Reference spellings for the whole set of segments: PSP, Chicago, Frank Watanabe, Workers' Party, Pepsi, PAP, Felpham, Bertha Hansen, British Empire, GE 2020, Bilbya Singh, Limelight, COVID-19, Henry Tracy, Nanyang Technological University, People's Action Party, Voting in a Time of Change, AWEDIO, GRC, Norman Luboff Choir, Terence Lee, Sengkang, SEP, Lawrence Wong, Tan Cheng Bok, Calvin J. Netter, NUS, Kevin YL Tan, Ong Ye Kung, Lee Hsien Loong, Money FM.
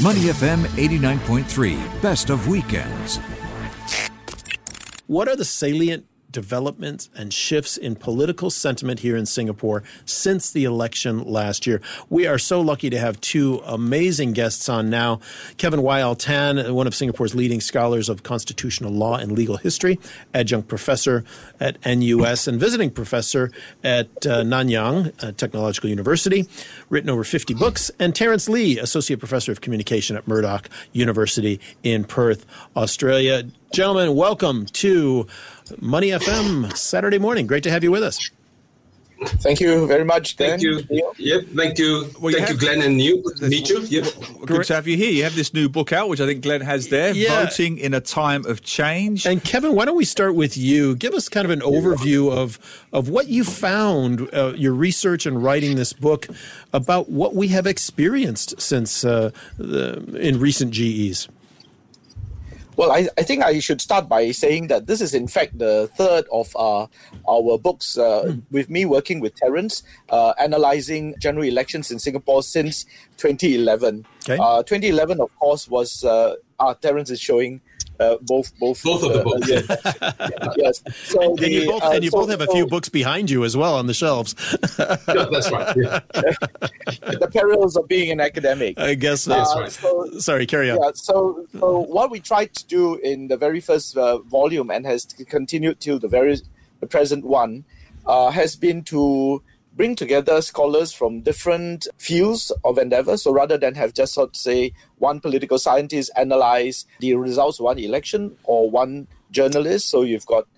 Money FM 89.3, best of weekends. What are the salient developments and shifts in political sentiment here in Singapore since the election last year? We are so lucky to have two amazing guests on now. Kevin YL Tan, one of Singapore's leading scholars of constitutional law and legal history, adjunct professor at NUS and visiting professor at Nanyang Technological University, written over 50 books, and Terence Lee, associate professor of communication at Murdoch University in Perth, Australia. Gentlemen, welcome to Money FM Saturday morning. Great to have you with us. Thank you very much, Dan. Thank you. Yep, thank you. Well, thank you, Glenn, and you. Meet you. Yep. Good to have you here. You have this new book out, which I think Glenn has there, Voting in a Time of Change. And Kevin, why don't we start with you? Give us kind of an overview of what you found, your research and writing this book, about what we have experienced since in recent GEs. Well, I think I should start by saying that this is, in fact, the third of our books with me working with Terence, analysing general elections in Singapore since 2011. Okay. 2011, of course, was Terence is showing both of the books. Yes. So you both have a few books behind you as well on the shelves. Yeah, that's right. Yeah. The perils of being an academic. I guess that's right. Sorry, carry on. Yeah, so what we tried to do in the very first volume and has continued till the present one has been to bring together scholars from different fields of endeavor. So rather than have just, sort of say, one political scientist analyze the results of one election or one journalist, so you've got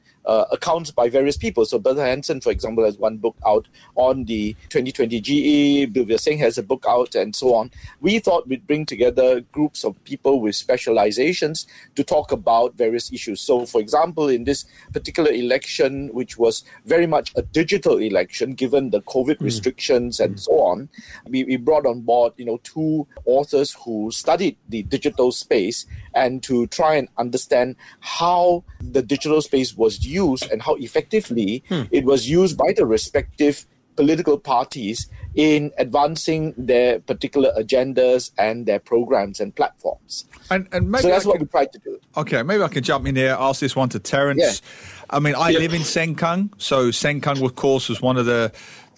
accounts by various people. So Bertha Hansen, for example, has one book out on the 2020 GE, Bilbya Singh has a book out, and so on. We thought we'd bring together groups of people with specializations to talk about various issues. So, for example, in this particular election, which was very much a digital election, given the COVID restrictions and so on, we brought on board, two authors who studied the digital space and to try and understand how the digital space was used and how effectively it was used by the respective political parties in advancing their particular agendas and their programs and platforms. And maybe so that's what we tried to do. Okay, maybe I can jump in here, ask this one to Terence. Yeah. I mean, I live in Sengkang, so Sengkang, of course, was one of the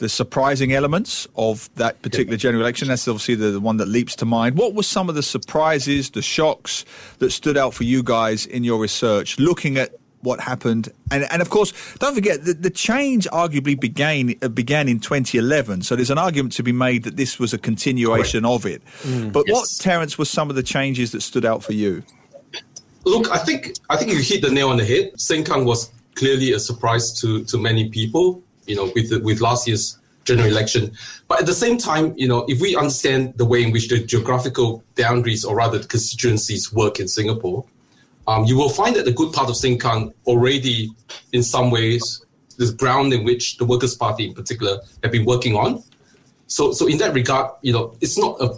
surprising elements of that particular general election. That's obviously the one that leaps to mind. What were some of the surprises, the shocks that stood out for you guys in your research, looking at what happened? And of course, don't forget, the change arguably began in 2011. So there's an argument to be made that this was a continuation of it. But what, Terence, were some of the changes that stood out for you? Look, I think you hit the nail on the head. Sengkang was clearly a surprise to many people, with last year's general election. But at the same time, if we understand the way in which the geographical boundaries, or rather the constituencies, work in Singapore, you will find that the good part of Sengkang already, in some ways, the ground in which the Workers' Party in particular have been working on. So in that regard, it's not a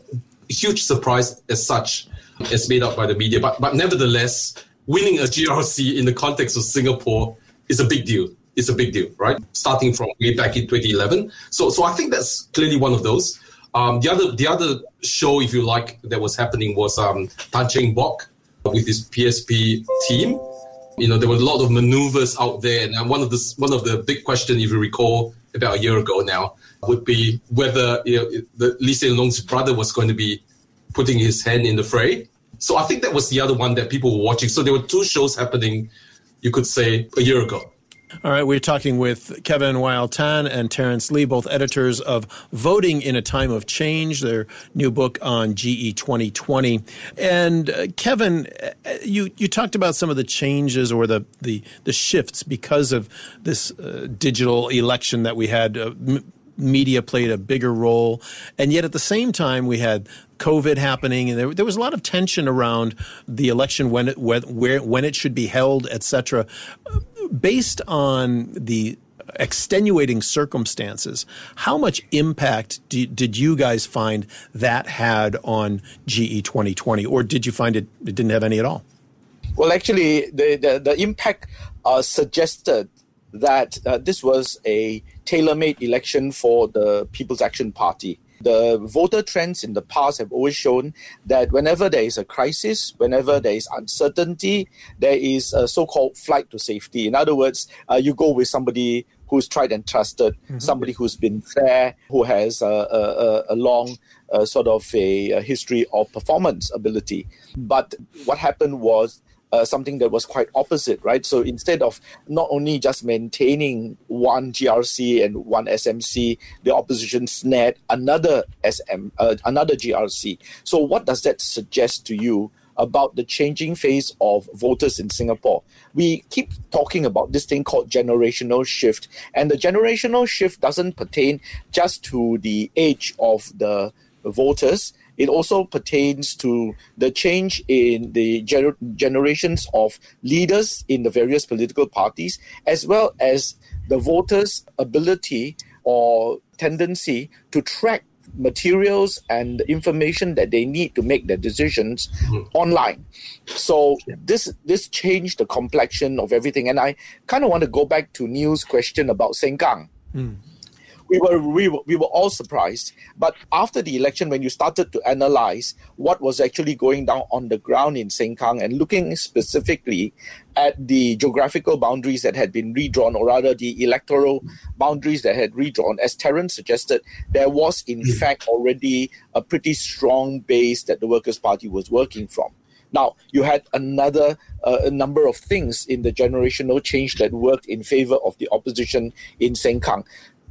huge surprise as such as made up by the media. But nevertheless, winning a GRC in the context of Singapore is a big deal. It's a big deal, right? Starting from way back in 2011. So I think that's clearly one of those. The other show, if you like, that was happening was Tan Cheng Bok with his PSP team. There were a lot of maneuvers out there, and one of the big questions, if you recall, about a year ago now, would be whether Lee Hsien Loong's brother was going to be putting his hand in the fray. So I think that was the other one that people were watching. So there were two shows happening, you could say, a year ago. All right, we're talking with Kevin YL Tan and Terence Lee, both editors of Voting in a Time of Change, their new book on GE 2020. And Kevin, you talked about some of the changes or the shifts because of this digital election that we had. Media played a bigger role. And yet at the same time, we had COVID happening, and there was a lot of tension around the election, when it should be held, etc. Based on the extenuating circumstances, how much impact did you guys find that had on GE 2020? Or did you find it didn't have any at all? Well, actually, the impact suggested that this was a tailor-made election for the People's Action Party. The voter trends in the past have always shown that whenever there is a crisis, whenever there is uncertainty, there is a so-called flight to safety. In other words, you go with somebody who's tried and trusted, somebody who's been fair, who has a long sort of a history of performance ability. But what happened was something that was quite opposite, right? So instead of not only just maintaining one GRC and one SMC, the opposition snared another GRC. So what does that suggest to you about the changing phase of voters in Singapore? We keep talking about this thing called generational shift, and the generational shift doesn't pertain just to the age of the voters. It also pertains to the change in the generations of leaders in the various political parties, as well as the voters' ability or tendency to track materials and information that they need to make their decisions online. So this changed the complexion of everything. And I kind of want to go back to Neil's question about Sengkang. We were all surprised. But after the election, when you started to analyze what was actually going down on the ground in Sengkang and looking specifically at the geographical boundaries that had been redrawn, or rather the electoral boundaries that had redrawn, as Terence suggested, there was in fact already a pretty strong base that the Workers' Party was working from. Now, you had another number of things in the generational change that worked in favor of the opposition in Sengkang.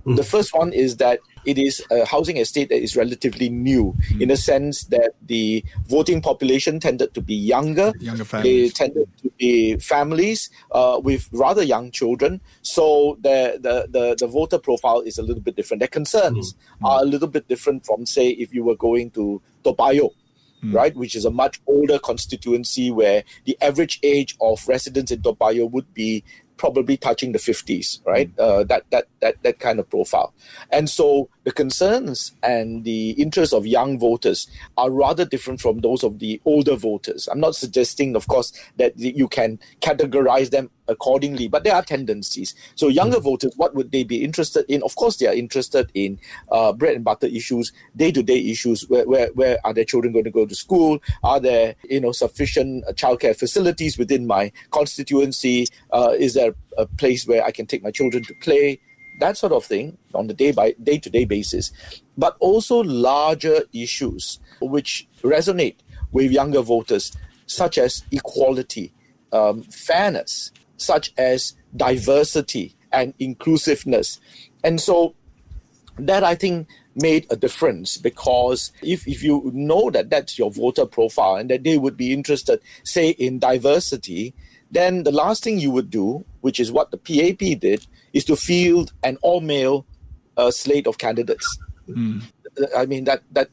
The first one is that it is a housing estate that is relatively new in the sense that the voting population tended to be younger families. They tended to be families with rather young children. So the voter profile is a little bit different. Their concerns are a little bit different from, say, if you were going to Toa Payoh, right, which is a much older constituency where the average age of residents in Toa Payoh would be probably touching the 50s, right? That kind of profile. And so the concerns and the interests of young voters are rather different from those of the older voters. I'm not suggesting, of course, that you can categorize them accordingly, but there are tendencies. So younger voters, what would they be interested in? Of course, they are interested in bread and butter issues, day-to-day issues. Where are their children going to go to school? Are there sufficient childcare facilities within my constituency? Is there a place where I can take my children to play? That sort of thing on the day-to-day basis. But also larger issues which resonate with younger voters, such as equality, fairness, such as diversity and inclusiveness. And so that, I think, made a difference, because if you know that that's your voter profile and that they would be interested, say, in diversity, then the last thing you would do, which is what the PAP did, is to field an all-male slate of candidates. I mean, that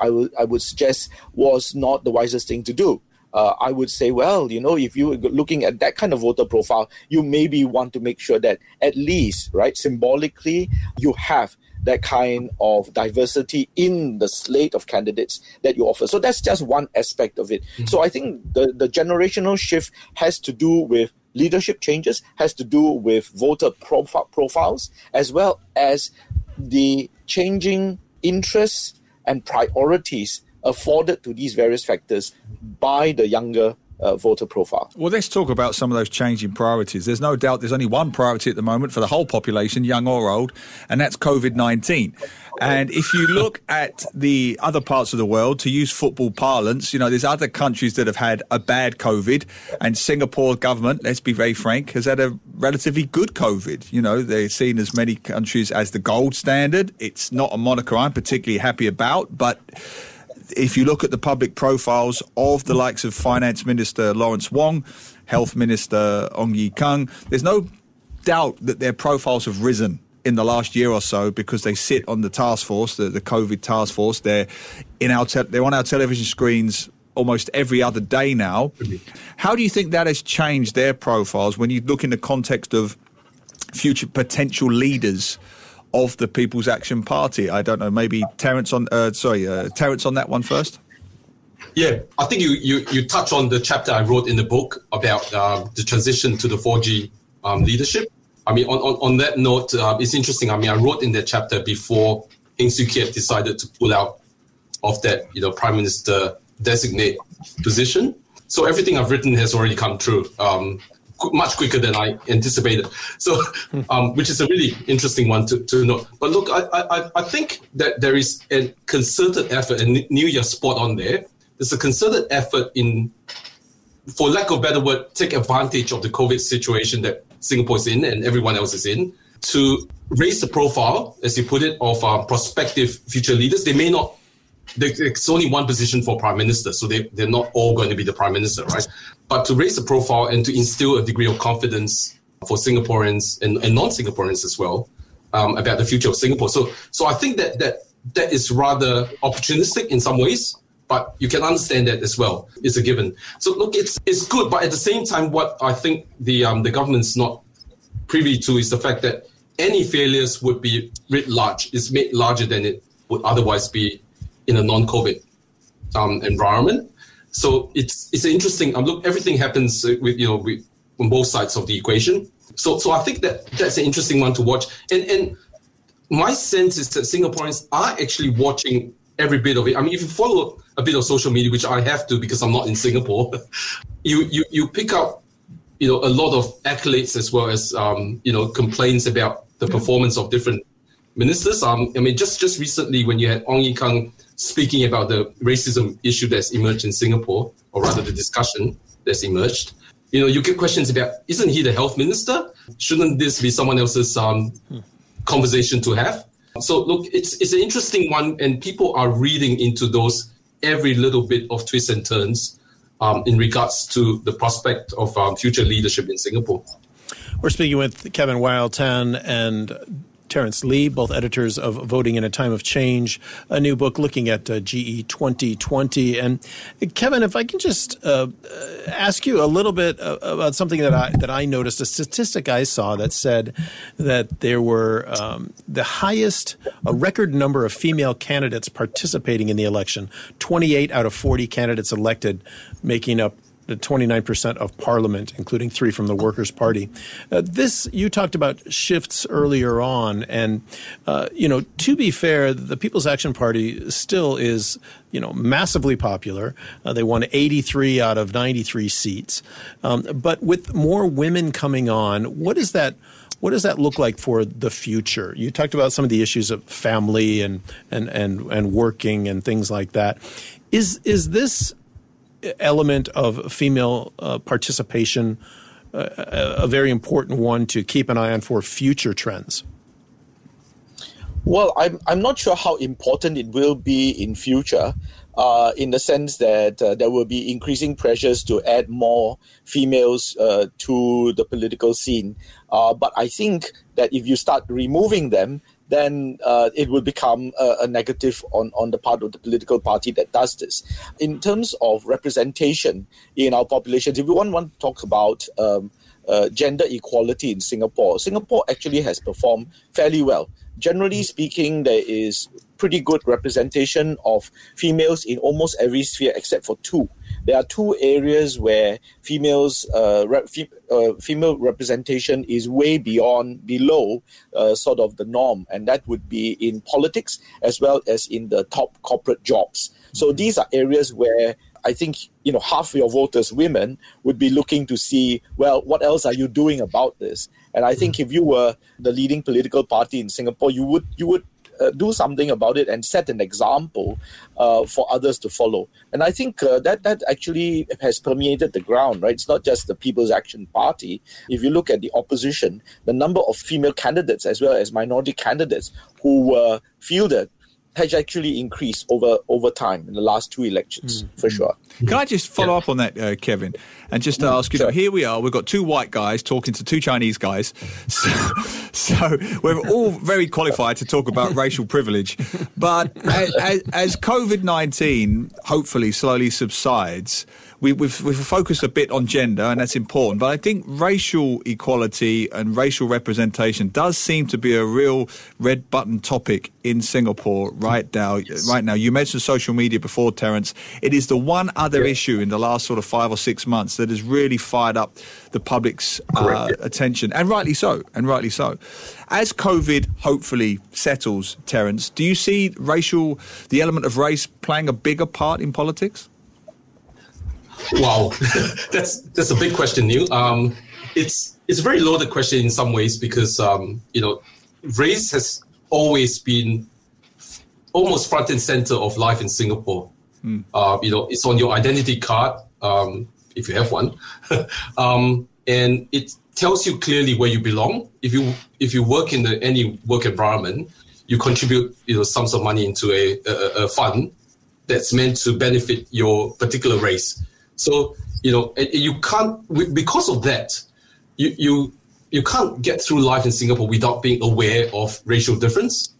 I would suggest was not the wisest thing to do. I would say, well, if you were looking at that kind of voter profile, you maybe want to make sure that at least, right, symbolically, you have that kind of diversity in the slate of candidates that you offer. So that's just one aspect of it. So I think the generational shift has to do with leadership changes, has to do with voter profiles, as well as the changing interests and priorities afforded to these various factors by the younger voter profile. Well, let's talk about some of those changing priorities. There's no doubt there's only one priority at the moment for the whole population, young or old, and that's COVID-19. And if you look at the other parts of the world, to use football parlance, there's other countries that have had a bad COVID, and Singapore government, let's be very frank, has had a relatively good COVID. They're seen as many countries as the gold standard. It's not a moniker I'm particularly happy about, but if you look at the public profiles of the likes of Finance Minister Lawrence Wong, Health Minister Ong Ye Kung, there's no doubt that their profiles have risen in the last year or so because they sit on the task force, the COVID task force. They're on our television screens almost every other day now. How do you think that has changed their profiles when you look in the context of future potential leaders of the People's Action Party? I don't know, maybe Terence on that one first. Yeah, I think you touch on the chapter I wrote in the book about the transition to the 4G leadership. I mean, on that note, it's interesting. I mean, I wrote in that chapter before Heng Swee Keat decided to pull out of that, prime minister designate position. So everything I've written has already come true, much quicker than I anticipated. So, which is a really interesting one to note. But look, I think that there is a concerted effort, and you're spot on there. There's a concerted effort in, for lack of a better word, take advantage of the COVID situation that Singapore is in and everyone else is in, to raise the profile, as you put it, of prospective future leaders. They may not, there's only one position for prime minister, so they're not all going to be the prime minister, right? But to raise the profile and to instill a degree of confidence for Singaporeans and non-Singaporeans as well, about the future of Singapore. So I think that is rather opportunistic in some ways, but you can understand that as well. It's a given. So look, it's good, but at the same time, what I think the government's not privy to is the fact that any failures would be writ large. It's made larger than it would otherwise be in a non-COVID environment. So it's interesting. Look, everything happens with on both sides of the equation. So I think that's an interesting one to watch. And my sense is that Singaporeans are actually watching every bit of it. I mean, if you follow a bit of social media, which I have to because I'm not in Singapore, you pick up a lot of accolades as well as complaints about the performance of different ministers. I mean, just recently when you had Ong Ye Kung speaking about the racism issue that's emerged in Singapore, or rather the discussion that's emerged, you get questions about, isn't he the health minister? Shouldn't this be someone else's conversation to have? So look, it's an interesting one, and people are reading into those every little bit of twists and turns in regards to the prospect of future leadership in Singapore. We're speaking with Kevin YL Tan and Terence Lee, both editors of Voting in a Time of Change, a new book looking at GE 2020. And Kevin, if I can just ask you a little bit about something that I noticed, a statistic I saw that said that there were the highest, a record number of female candidates participating in the election, 28 out of 40 candidates elected, making up 29% of parliament, including 3 from the Workers' Party. This, you talked about shifts earlier on, and, to be fair, the People's Action Party still is, massively popular. They won 83 out of 93 seats. But with more women coming on, what does that look like for the future? You talked about some of the issues of family and working and things like that. Is this element of female participation a very important one to keep an eye on for future trends? Well, I'm not sure how important it will be in future, in the sense that there will be increasing pressures to add more females to the political scene. But I think that if you start removing them, then it will become a negative on the part of the political party that does this. In terms of representation in our populations, if you want to talk about gender equality in Singapore actually has performed fairly well. Generally speaking, there is pretty good representation of females in almost every sphere except for 2. There are 2 areas where female representation is way below sort of the norm, and that would be in politics as well as in the top corporate jobs. So these are areas where I think half your voters, women, would be looking to see, well, what else are you doing about this? And I think if you were the leading political party in Singapore, you would do something about it and set an example for others to follow. And I think that actually has permeated the ground, right? It's not just the People's Action Party. If you look at the opposition, the number of female candidates as well as minority candidates who were fielded has actually increased over time in the last 2 elections, for sure. Can I just follow up on that, Kevin, and just ask, here we are, we've got 2 white guys talking to 2 Chinese guys, so we're all very qualified to talk about racial privilege, but as COVID-19 hopefully slowly subsides, we've focused a bit on gender, and that's important, but I think racial equality and racial representation does seem to be a real red button topic in Singapore right now. Yes. Right now, you mentioned social media before, Terence. It is the one other issue in the last sort of 5 or 6 months that has really fired up the public's attention, and rightly so, As COVID hopefully settles, Terence, do you see racial, the element of race, playing a bigger part in politics? Wow, that's a big question, Neil. It's a very loaded question in some ways because race has always been almost front and center of life in Singapore. It's on your identity card if you have one, and it tells you clearly where you belong. If you work in any work environment, you contribute sums of money into a fund that's meant to benefit your particular race. So you can't, because of that, you can't get through life in Singapore without being aware of racial difference.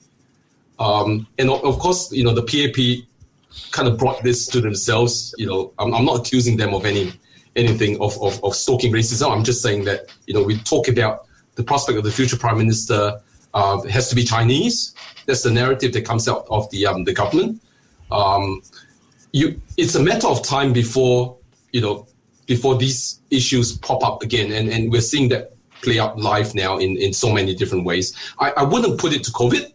And of course, the PAP kind of brought this to themselves. I'm not accusing them of anything of stoking racism. I'm just saying that we talk about the prospect of the future prime minister has to be Chinese. That's the narrative that comes out of the government. It's a matter of time before these issues pop up again, and we're seeing that play out live now in so many different ways. I wouldn't put it to COVID.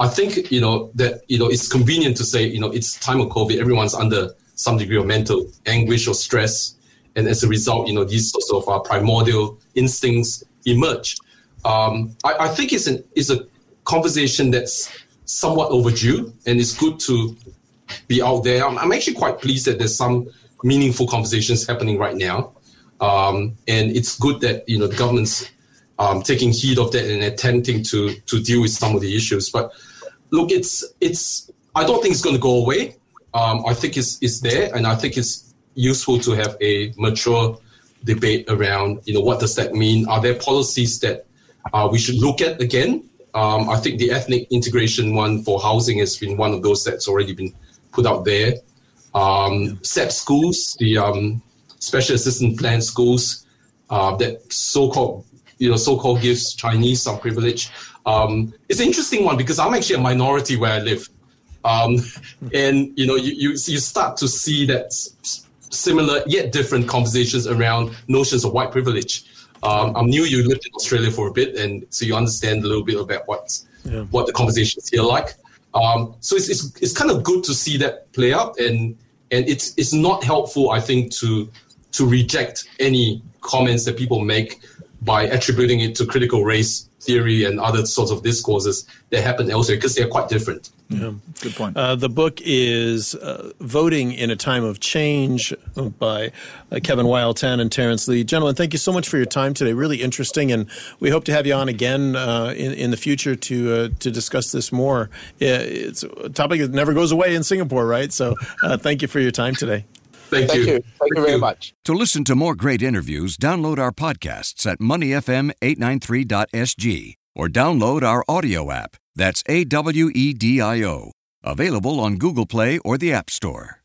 I think it's convenient to say it's time of COVID. Everyone's under some degree of mental anguish or stress, and as a result, these sorts of primordial instincts emerge. I think it's a conversation that's somewhat overdue, and it's good to be out there. I'm actually quite pleased that there's some meaningful conversations happening right now, and it's good that the government's taking heed of that and attempting to deal with some of the issues. But look, I don't think it's going to go away. I think it's there, and I think it's useful to have a mature debate around what does that mean? Are there policies that we should look at again? I think the ethnic integration one for housing has been one of those that's already been put out there. SEP schools, the special assistance plan schools that so-called gives Chinese some privilege. It's an interesting one because I'm actually a minority where I live. And, you start to see that similar yet different conversations around notions of white privilege. I knew you lived in Australia for a bit, and so you understand a little bit about what the conversations here are like. So it's kind of good to see that play out, and it's not helpful, I think, to reject any comments that people make by attributing it to critical race theory and other sorts of discourses that happen elsewhere, because they're quite different. Yeah, good point. The book is Voting in a Time of Change by Kevin YL Tan and Terence Lee. Gentlemen, thank you so much for your time today. Really interesting, and we hope to have you on again in the future to discuss this more. It's a topic that never goes away in Singapore, right? So thank you for your time today. Thank you. Thank you very much. To listen to more great interviews, download our podcasts at moneyfm893.sg or download our audio app. That's AWEDIO. Available on Google Play or the App Store.